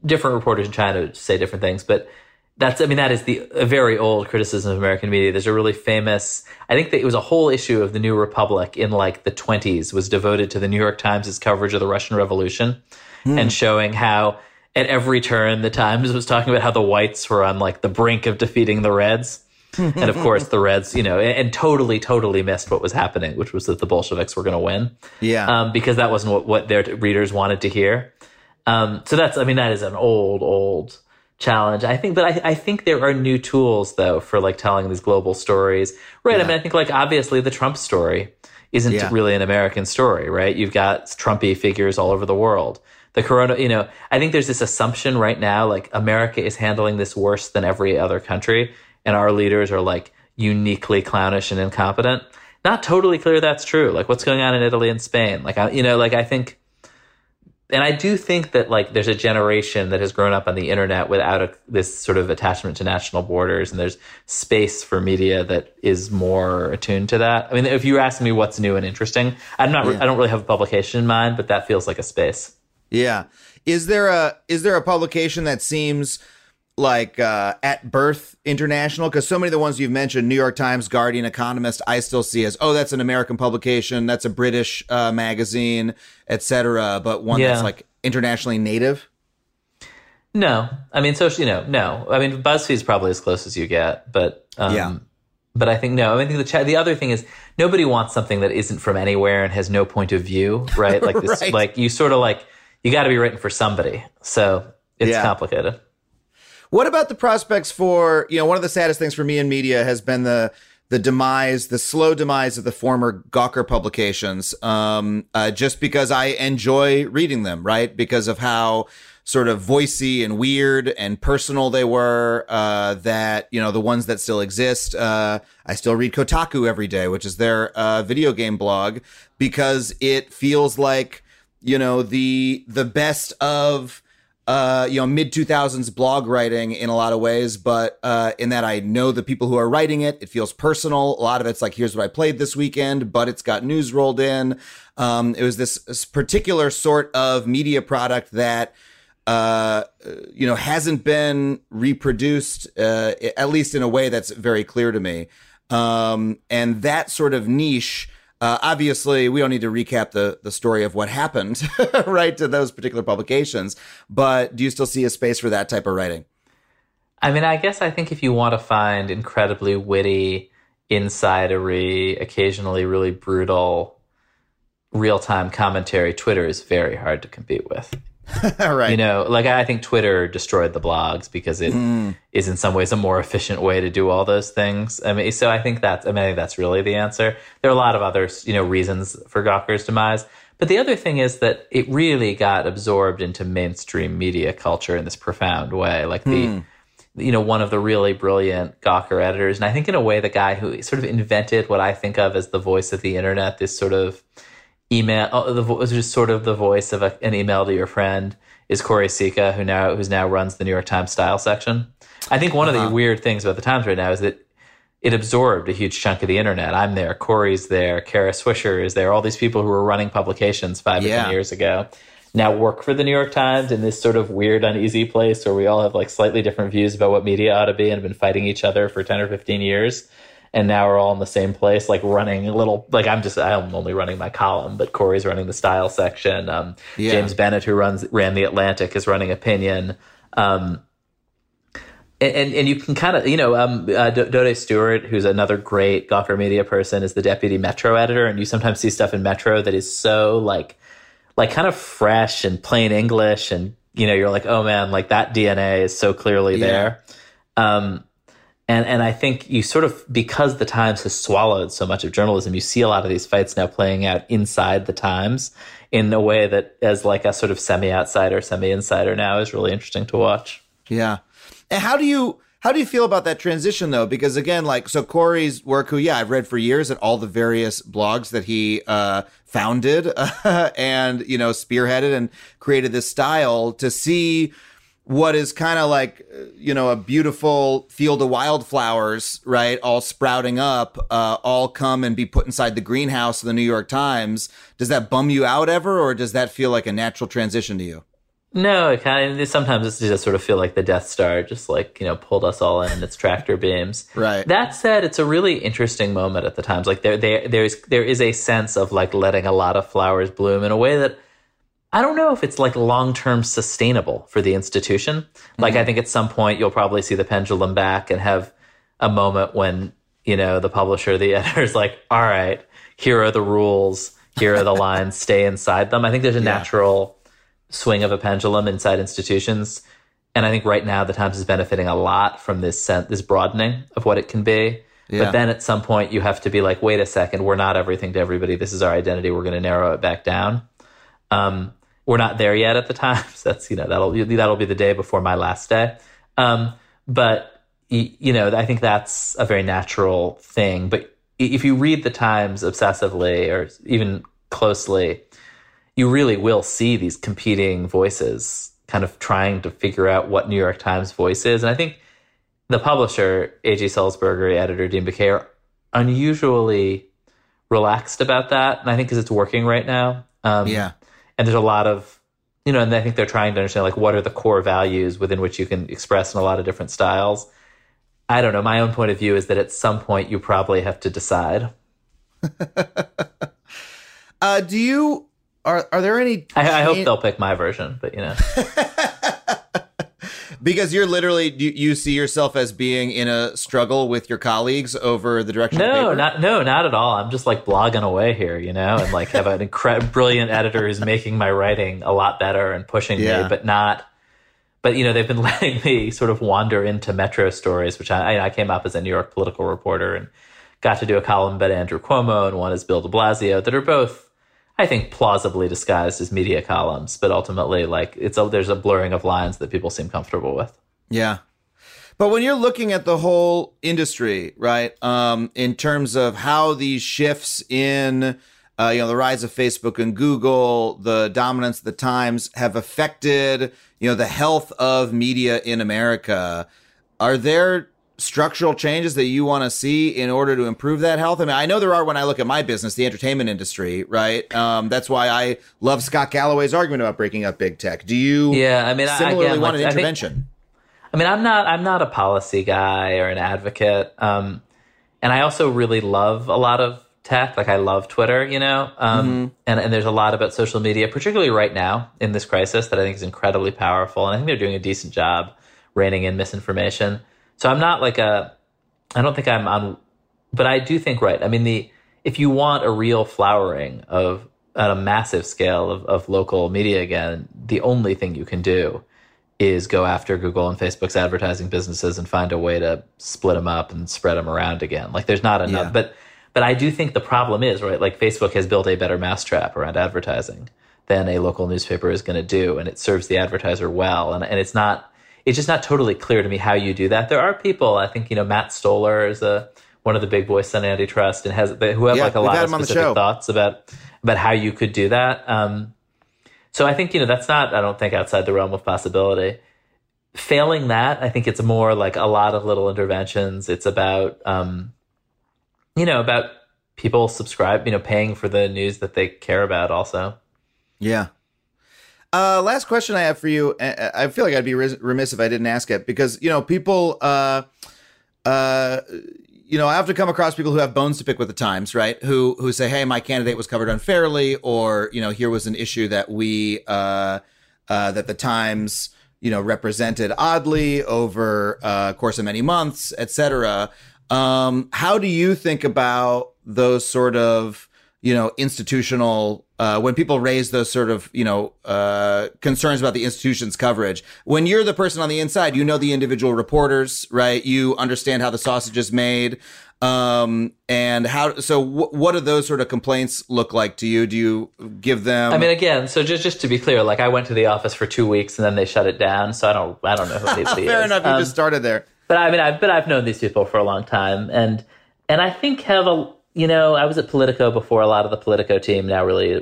different reporters in China say different things, but that is a very old criticism of American media. There's a really famous... I think that it was a whole issue of the New Republic in like the 20s was devoted to the New York Times' coverage of the Russian Revolution and showing how at every turn the Times was talking about how the whites were on like the brink of defeating the Reds. And of course the Reds, you know, and totally missed what was happening, which was that the Bolsheviks were going to win. Yeah. Because that wasn't what their readers wanted to hear. So that is an old challenge, I think. But I think there are new tools, though, for like telling these global stories. Right. Yeah. I mean, I think like obviously the Trump story isn't really an American story, right? You've got Trumpy figures all over the world. The corona, you know, I think there's this assumption right now, like America is handling this worse than every other country. And our leaders are like uniquely clownish and incompetent. Not totally clear that's true. Like what's going on in Italy and Spain? Like, I think, and I do think that like there's a generation that has grown up on the internet without this sort of attachment to national borders. And there's space for media that is more attuned to that. I mean, if you're asking me what's new and interesting, I don't really have a publication in mind, but that feels like a space. Yeah. Is there a publication that seems like at birth international? Because so many of the ones you've mentioned, New York Times, Guardian, Economist, I still see as, oh, that's an American publication, that's a British magazine, etc. But one that's like internationally native? No. I mean, no. I mean, BuzzFeed's probably as close as you get, but but I think no. I mean, the other thing is nobody wants something that isn't from anywhere and has no point of view, right? Like this, right. Like you sort of like, you got to be written for somebody. So it's complicated. What about the prospects for, you know, one of the saddest things for me in media has been the slow demise of the former Gawker publications, just because I enjoy reading them, right? Because of how sort of voicey and weird and personal they were, that, you know, the ones that still exist. I still read Kotaku every day, which is their video game blog, because it feels like, you know, the best of... mid-2000s blog writing in a lot of ways, but in that I know the people who are writing it. It feels personal. A lot of it's like, here's what I played this weekend, but it's got news rolled in. It was this particular sort of media product that, hasn't been reproduced, at least in a way that's very clear to me. And that sort of niche... obviously, we don't need to recap the story of what happened, right, to those particular publications. But do you still see a space for that type of writing? I mean, I guess I think if you want to find incredibly witty, insidery, occasionally really brutal, real-time commentary, Twitter is very hard to compete with. Right. You know, like I think Twitter destroyed the blogs because it is in some ways a more efficient way to do all those things. I mean, so I think that's really the answer. There are a lot of other, you know, reasons for Gawker's demise. But the other thing is that it really got absorbed into mainstream media culture in this profound way. Like one of the really brilliant Gawker editors, and I think in a way the guy who sort of invented what I think of as the voice of the internet, this sort of email, just sort of the voice of an email to your friend, is Corey Sika, who now runs the New York Times style section. I think one of the weird things about the Times right now is that it absorbed a huge chunk of the internet. I'm there, Corey's there, Kara Swisher is there. All these people who were running publications 5 or 10 years ago now work for the New York Times in this sort of weird, uneasy place where we all have like slightly different views about what media ought to be and have been fighting each other for 10 or 15 years. and now we're all in the same place, like running a little, like I'm only running my column, but Corey's running the style section. James Bennett, who ran the Atlantic, is running opinion. And you can kind of, Dodo Stewart, who's another great Gawker media person, is the deputy Metro editor. And you sometimes see stuff in Metro that is so like kind of fresh and plain English. And, you're like, oh man, like that DNA is so clearly there. And I think you sort of, because the Times has swallowed so much of journalism, you see a lot of these fights now playing out inside the Times in a way that as like a sort of semi-outsider, semi-insider now is really interesting to watch. Yeah. And how do you feel about that transition though? Because again, so Corey's work, who I've read for years at all the various blogs that he founded and spearheaded and created this style, to see what is kind of a beautiful field of wildflowers, right? All sprouting up, all come and be put inside the greenhouse of the New York Times. Does that bum you out ever, or does that feel like a natural transition to you? No, it kind of, sometimes it just sort of feel like the Death Star just pulled us all in its tractor beams. Right. That said, it's a really interesting moment at the Times. Like there is a sense of letting a lot of flowers bloom in a way that I don't know if it's long-term sustainable for the institution. I think at some point you'll probably see the pendulum back and have a moment when, the publisher, the editor's like, all right, here are the rules, here are the lines, stay inside them. I think there's a natural swing of a pendulum inside institutions. And I think right now the Times is benefiting a lot from this broadening of what it can be. Yeah. But then at some point you have to be like, wait a second, we're not everything to everybody. This is our identity. We're going to narrow it back down. We're not there yet at the Times. That's, that'll be the day before my last day. But I think that's a very natural thing. But if you read the Times obsessively or even closely, you really will see these competing voices kind of trying to figure out what New York Times voice is. And I think the publisher, A.G. Sulzberger, editor Dean Baquet, are unusually relaxed about that. And I think because it's working right now. And there's a lot of, and I think they're trying to understand what are the core values within which you can express in a lot of different styles. I don't know. My own point of view is that at some point you probably have to decide. Are there any... I hope they'll pick my version, but Because you're literally... You see yourself as being in a struggle with your colleagues over the direction of the paper? Not at all. I'm just blogging away here, and have an brilliant editor who's making my writing a lot better and pushing me, but not... But, they've been letting me sort of wander into Metro stories, which I came up as a New York political reporter and got to do a column about Andrew Cuomo and one is Bill de Blasio that are both, I think, plausibly disguised as media columns, but ultimately, there's a blurring of lines that people seem comfortable with. Yeah, but when you're looking at the whole industry, right, in terms of how these shifts in, the rise of Facebook and Google, the dominance of the Times have affected, the health of media in America, are there structural changes that you want to see in order to improve that health? I mean, I know there are when I look at my business, the entertainment industry, right? That's why I love Scott Galloway's argument about breaking up big tech. Do you similarly want an intervention? I'm not a policy guy or an advocate. And I also really love a lot of tech. I love Twitter, and there's a lot about social media, particularly right now in this crisis that I think is incredibly powerful. And I think they're doing a decent job reining in misinformation. So I'm not I don't think I'm on, but I do think, right, if you want a real flowering of, on a massive scale of local media again, the only thing you can do is go after Google and Facebook's advertising businesses and find a way to split them up and spread them around again. There's not enough, but I do think the problem is, right, Facebook has built a better mousetrap around advertising than a local newspaper is going to do, and it serves the advertiser well, and it's not, it's just not totally clear to me how you do that. There are people, I think, Matt Stoller is one of the big boys on antitrust and has a lot of specific thoughts about how you could do that. So I think, that's not, I don't think, outside the realm of possibility. Failing that, I think it's more a lot of little interventions. It's about, about people subscribe, paying for the news that they care about also. Yeah. Last question I have for you. I feel like I'd be remiss if I didn't ask it because, people, you know, I have to come across people who have bones to pick with the Times, right? Who say, hey, my candidate was covered unfairly, or, you know, here was an issue that we, that the Times, you know, represented oddly over a course of many months, et cetera. How do you think about those sort of, you know, institutional, when people raise those sort of, you know, concerns about the institution's coverage? When you're the person on the inside, you know the individual reporters, right? You understand how the sausage is made. And how, so what do those sort of complaints look like to you? Do you give them? I mean, again, so just to be clear, like I went to the office for 2 weeks and then they shut it down. So I don't know who they is. Fair enough. You just started there. But I mean, I've known these people for a long time. And I think have a, you know, I was at Politico before. A lot of the Politico team now really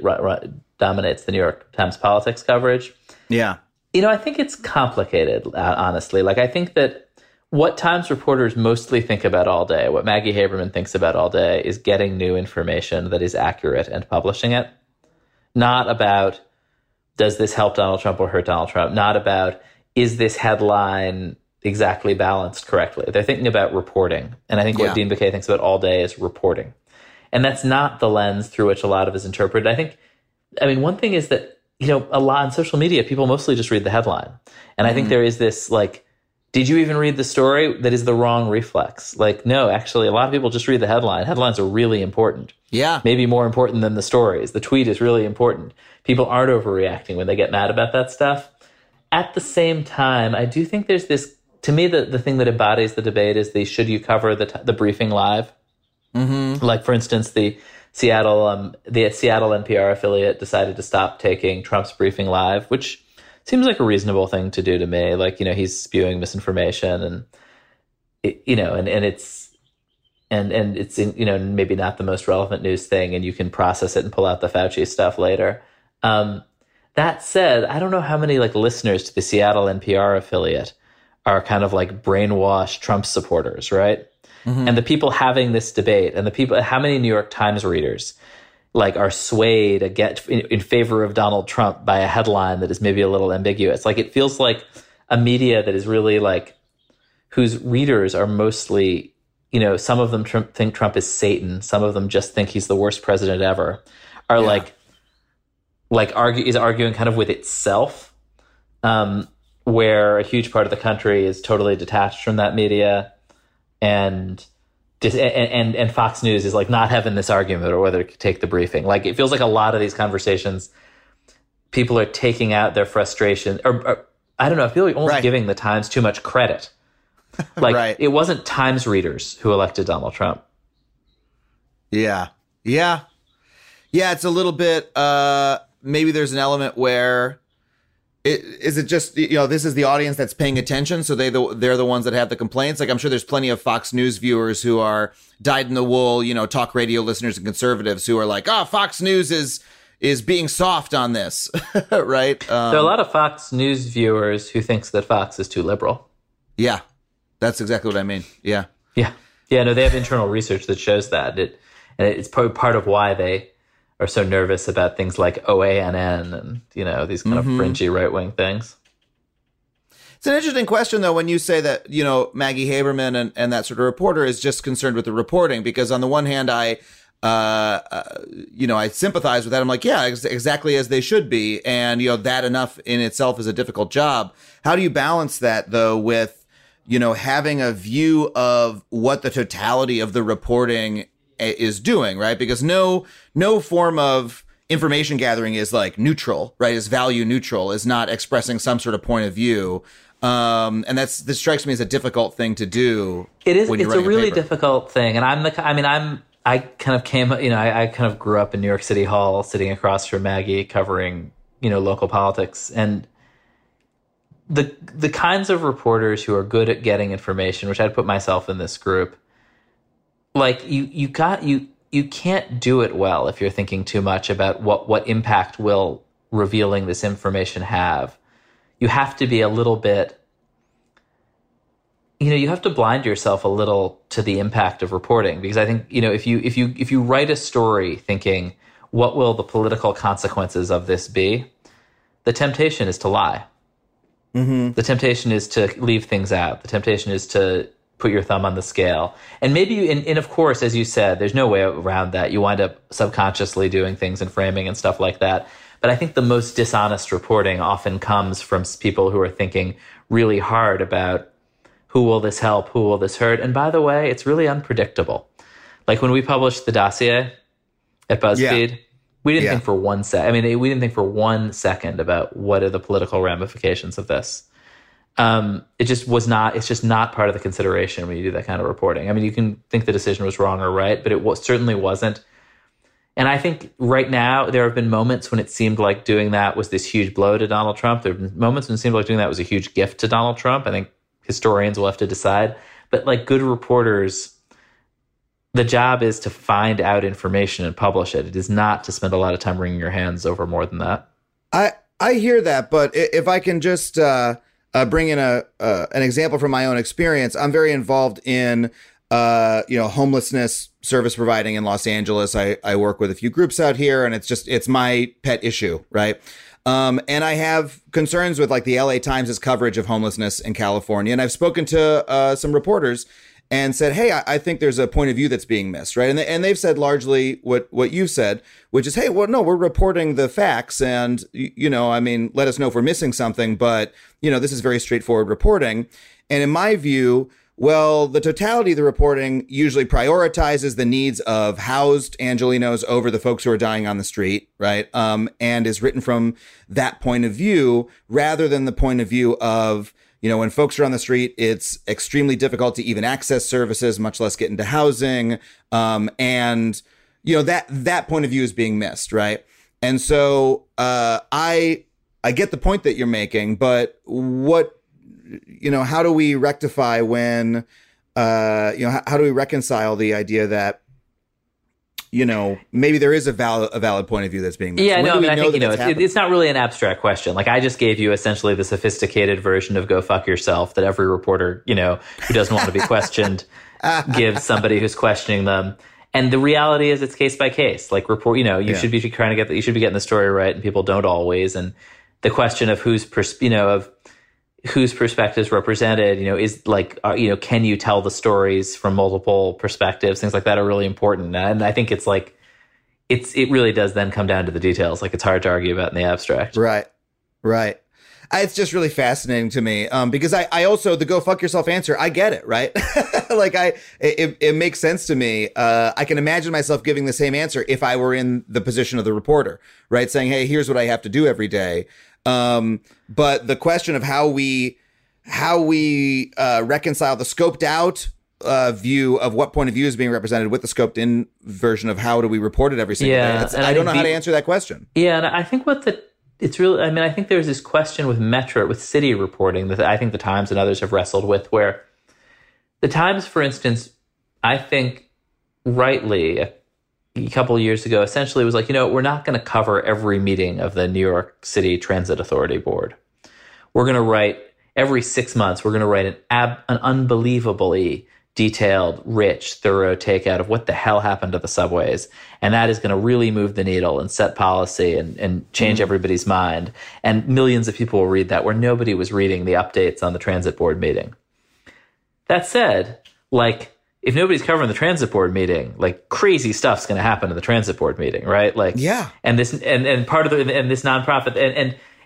dominates the New York Times politics coverage. Yeah. You know, I think it's complicated, honestly. Like, I think that what Times reporters mostly think about all day, what Maggie Haberman thinks about all day, is getting new information that is accurate and publishing it. Not about, does this help Donald Trump or hurt Donald Trump? Not about, is this headline exactly balanced correctly? They're thinking about reporting. And I think what Dean Baquet thinks about all day is reporting. And that's not the lens through which a lot of it is interpreted. I think, I mean, one thing is that, you know, a lot on social media, people mostly just read the headline. And I think there is this, like, did you even read the story? That is the wrong reflex. Like, no, actually, a lot of people just read the headline. Headlines are really important. Yeah. Maybe more important than the stories. The tweet is really important. People aren't overreacting when they get mad about that stuff. At the same time, I do think there's this, to me, the thing that embodies the debate is the should you cover the briefing live? Mm-hmm. Like, for instance, the Seattle NPR affiliate decided to stop taking Trump's briefing live, which seems like a reasonable thing to do to me. Like, you know, he's spewing misinformation, and it, you know, and it's you know, maybe not the most relevant news thing, and you can process it and pull out the Fauci stuff later. That said, I don't know how many like listeners to the Seattle NPR affiliate are kind of like brainwashed Trump supporters, right? Mm-hmm. And the people having this debate, and the people, how many New York Times readers like are swayed in favor of Donald Trump by a headline that is maybe a little ambiguous? Like, it feels like a media that is really like, whose readers are mostly, you know, some of them think Trump is Satan, some of them just think he's the worst president ever, are arguing kind of with itself. Where a huge part of the country is totally detached from that media, and Fox News is like not having this argument or whether to take the briefing. Like, it feels like a lot of these conversations, people are taking out their frustration, or I don't know, I feel like almost giving the Times too much credit. Like It wasn't Times readers who elected Donald Trump. Yeah. Yeah. Yeah. It's a little bit, maybe there's an element where, is it just, you know, this is the audience that's paying attention, so they're the ones that have the complaints? Like, I'm sure there's plenty of Fox News viewers who are dyed-in-the-wool, you know, talk radio listeners and conservatives who are like, Fox News is being soft on this, right? There are a lot of Fox News viewers who thinks that Fox is too liberal. Yeah, that's exactly what I mean, yeah. Yeah, no, they have internal research that shows that. And it's probably part of why they are so nervous about things like OANN and, you know, these kind of fringy right-wing things. It's an interesting question, though, when you say that, you know, Maggie Haberman and that sort of reporter is just concerned with the reporting, because on the one hand, I sympathize with that. I'm like, yeah, exactly as they should be. And, you know, that enough in itself is a difficult job. How do you balance that, though, with, you know, having a view of what the totality of the reporting is doing, right? Because no form of information gathering is like neutral, right? Is value neutral, is not expressing some sort of point of view. And this strikes me as a difficult thing to do. It is. It's a really difficult thing. And I kind of grew up in New York City Hall sitting across from Maggie covering, you know, local politics, and the kinds of reporters who are good at getting information, which I'd put myself in this group, like you can't do it well if you're thinking too much about what impact will revealing this information have. You have to be a little bit, you know, you have to blind yourself a little to the impact of reporting, because I think, you know, if you write a story thinking, what will the political consequences of this be? The temptation is to lie. Mm-hmm. The temptation is to leave things out. The temptation is to put your thumb on the scale. And maybe, and of course, as you said, there's no way around that. You wind up subconsciously doing things and framing and stuff like that. But I think the most dishonest reporting often comes from people who are thinking really hard about who will this help, who will this hurt. And by the way, it's really unpredictable. Like when we published the dossier at BuzzFeed, we didn't think for one second. I mean, we didn't think for 1 second about what are the political ramifications of this. It just was not, it's just not part of the consideration when you do that kind of reporting. I mean, you can think the decision was wrong or right, but it certainly wasn't. And I think right now there have been moments when it seemed like doing that was this huge blow to Donald Trump. There have been moments when it seemed like doing that was a huge gift to Donald Trump. I think historians will have to decide. But like good reporters, the job is to find out information and publish it. It is not to spend a lot of time wringing your hands over more than that. I hear that, but if I can just... bring in an example from my own experience. I'm very involved in, homelessness service providing in Los Angeles. I work with a few groups out here, and it's my pet issue, right? And I have concerns with like the L.A. Times' coverage of homelessness in California. And I've spoken to some reporters and said, hey, I think there's a point of view that's being missed, right? And they've said largely what you've said, which is, hey, well, no, we're reporting the facts. And, let us know if we're missing something. But, this is very straightforward reporting. And in my view, well, the totality of the reporting usually prioritizes the needs of housed Angelenos over the folks who are dying on the street, right? And is written from that point of view rather than the point of view of, when folks are on the street, it's extremely difficult to even access services, much less get into housing. That point of view is being missed, right? And so I get the point that you're making, but how do we rectify when, how do we reconcile the idea that, maybe there is a valid point of view that's being made. Yeah, I think, it's not really an abstract question. Like I just gave you essentially the sophisticated version of go fuck yourself that every reporter, who doesn't want to be questioned gives somebody who's questioning them. And the reality is it's case by case. Like report, should be trying to get you should be getting the story right, and people don't always. And the question of whose perspectives represented, is like, can you tell the stories from multiple perspectives? Things like that are really important. And I think it's like, it really does then come down to the details. Like it's hard to argue about in the abstract. Right. It's just really fascinating to me because I also, the go fuck yourself answer, I get it, right? Like it makes sense to me. I can imagine myself giving the same answer if I were in the position of the reporter, right? Saying, hey, here's what I have to do every day. But the question of how we reconcile the scoped out view of what point of view is being represented with the scoped in version of how do we report it every single day. I don't know how to answer that question. Yeah, and I think I think there's this question with city reporting that I think the Times and others have wrestled with, where the Times, for instance, I think rightly a couple of years ago, essentially was like, we're not going to cover every meeting of the New York City Transit Authority Board. We're going to write every 6 months. We're going to write an unbelievably detailed, rich, thorough takeout of what the hell happened to the subways. And that is going to really move the needle and set policy and change everybody's mind. And millions of people will read that, where nobody was reading the updates on the transit board meeting. That said, if nobody's covering the transit board meeting, like crazy stuff's going to happen in the transit board meeting, right? Like, yeah. And this and part of the and this nonprofit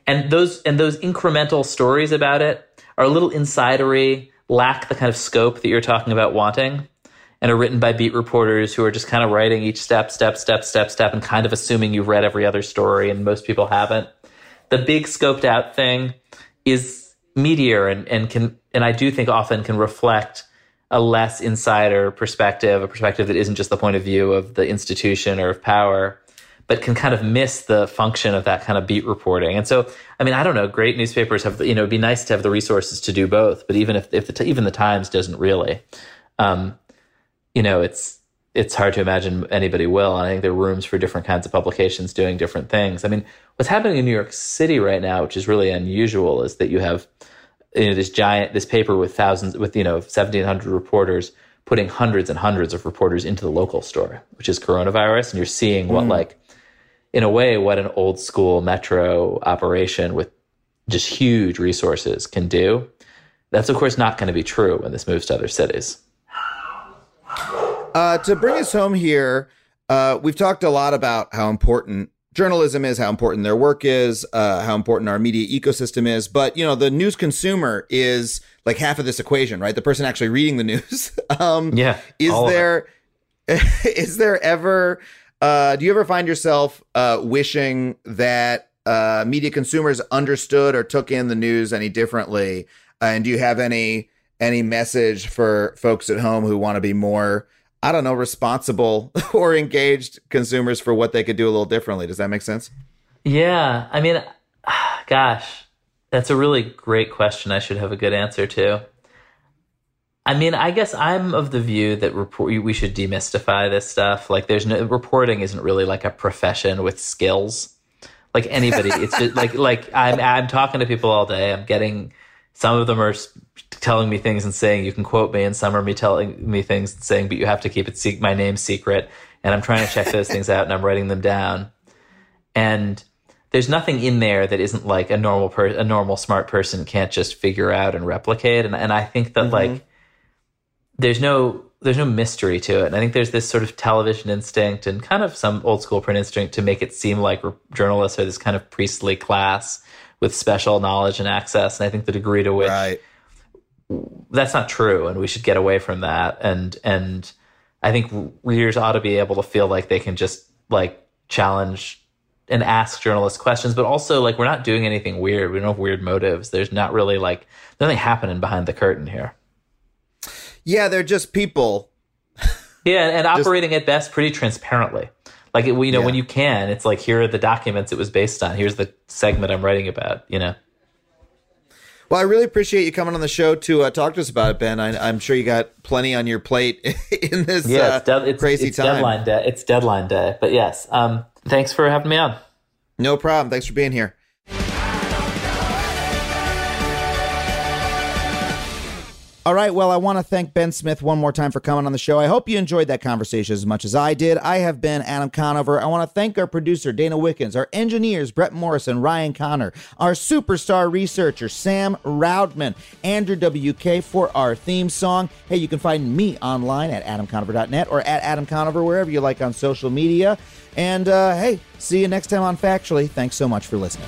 and those incremental stories about it are a little insidery, lack the kind of scope that you're talking about wanting, and are written by beat reporters who are just kind of writing each step, and kind of assuming you've read every other story, and most people haven't. The big scoped out thing is meatier and I do think often can reflect a less insider perspective, a perspective that isn't just the point of view of the institution or of power, but can kind of miss the function of that kind of beat reporting. And so, I don't know, great newspapers have, it'd be nice to have the resources to do both, but even if the Times doesn't really, it's hard to imagine anybody will. And I think there are rooms for different kinds of publications doing different things. What's happening in New York City right now, which is really unusual, is that you have this paper with thousands, 1,700 reporters putting hundreds and hundreds of reporters into the local story, which is coronavirus. And you're seeing what an old school metro operation with just huge resources can do That's, of course, not going to be true when this moves to other cities. To bring us home here, we've talked a lot about how important journalism is, how important their work is, how important our media ecosystem is. But, you know, the news consumer is like half of this equation, right? The person actually reading the news. Do you ever find yourself wishing that media consumers understood or took in the news any differently? And do you have any message for folks at home who want to be more, I don't know, responsible or engaged consumers for what they could do a little differently? Does that make sense? Yeah. I mean, gosh, that's a really great question. I should have a good answer to. I mean, I guess I'm of the view that we should demystify this stuff. Like, there's no, reporting isn't really like a profession with skills. Like anybody, it's just like I'm talking to people all day. I'm getting, some of them are telling me things and saying, you can quote me, and some are me telling me things and saying, but you have to keep it my name secret. And I'm trying to check those things out, and I'm writing them down. And there's nothing in there that isn't like a normal smart person can't just figure out and replicate. And I think that like there's no mystery to it. And I think there's this sort of television instinct and kind of some old school print instinct to make it seem like journalists are this kind of priestly class with special knowledge and access. And I think the degree to which that's not true, and we should get away from that. And I think readers ought to be able to feel like they can just like challenge and ask journalists questions, but also like we're not doing anything weird. We don't have weird motives. There's not really like nothing happening behind the curtain here. Yeah, they're just people. Yeah, and operating at best pretty transparently. Like, when you can, it's like, here are the documents it was based on. Here's the segment I'm writing about, you know. Well, I really appreciate you coming on the show to talk to us about it, Ben. I'm sure you got plenty on your plate in this crazy time. It's deadline day. But yes, thanks for having me on. No problem. Thanks for being here. All right. Well, I want to thank Ben Smith one more time for coming on the show. I hope you enjoyed that conversation as much as I did. I have been Adam Conover. I want to thank our producer, Dana Wickens, our engineers, Brett Morrison, Ryan Connor, our superstar researcher, Sam Roudman, Andrew WK for our theme song. Hey, you can find me online at adamconover.net or at Adam Conover, wherever you like on social media. And hey, see you next time on Factually. Thanks so much for listening.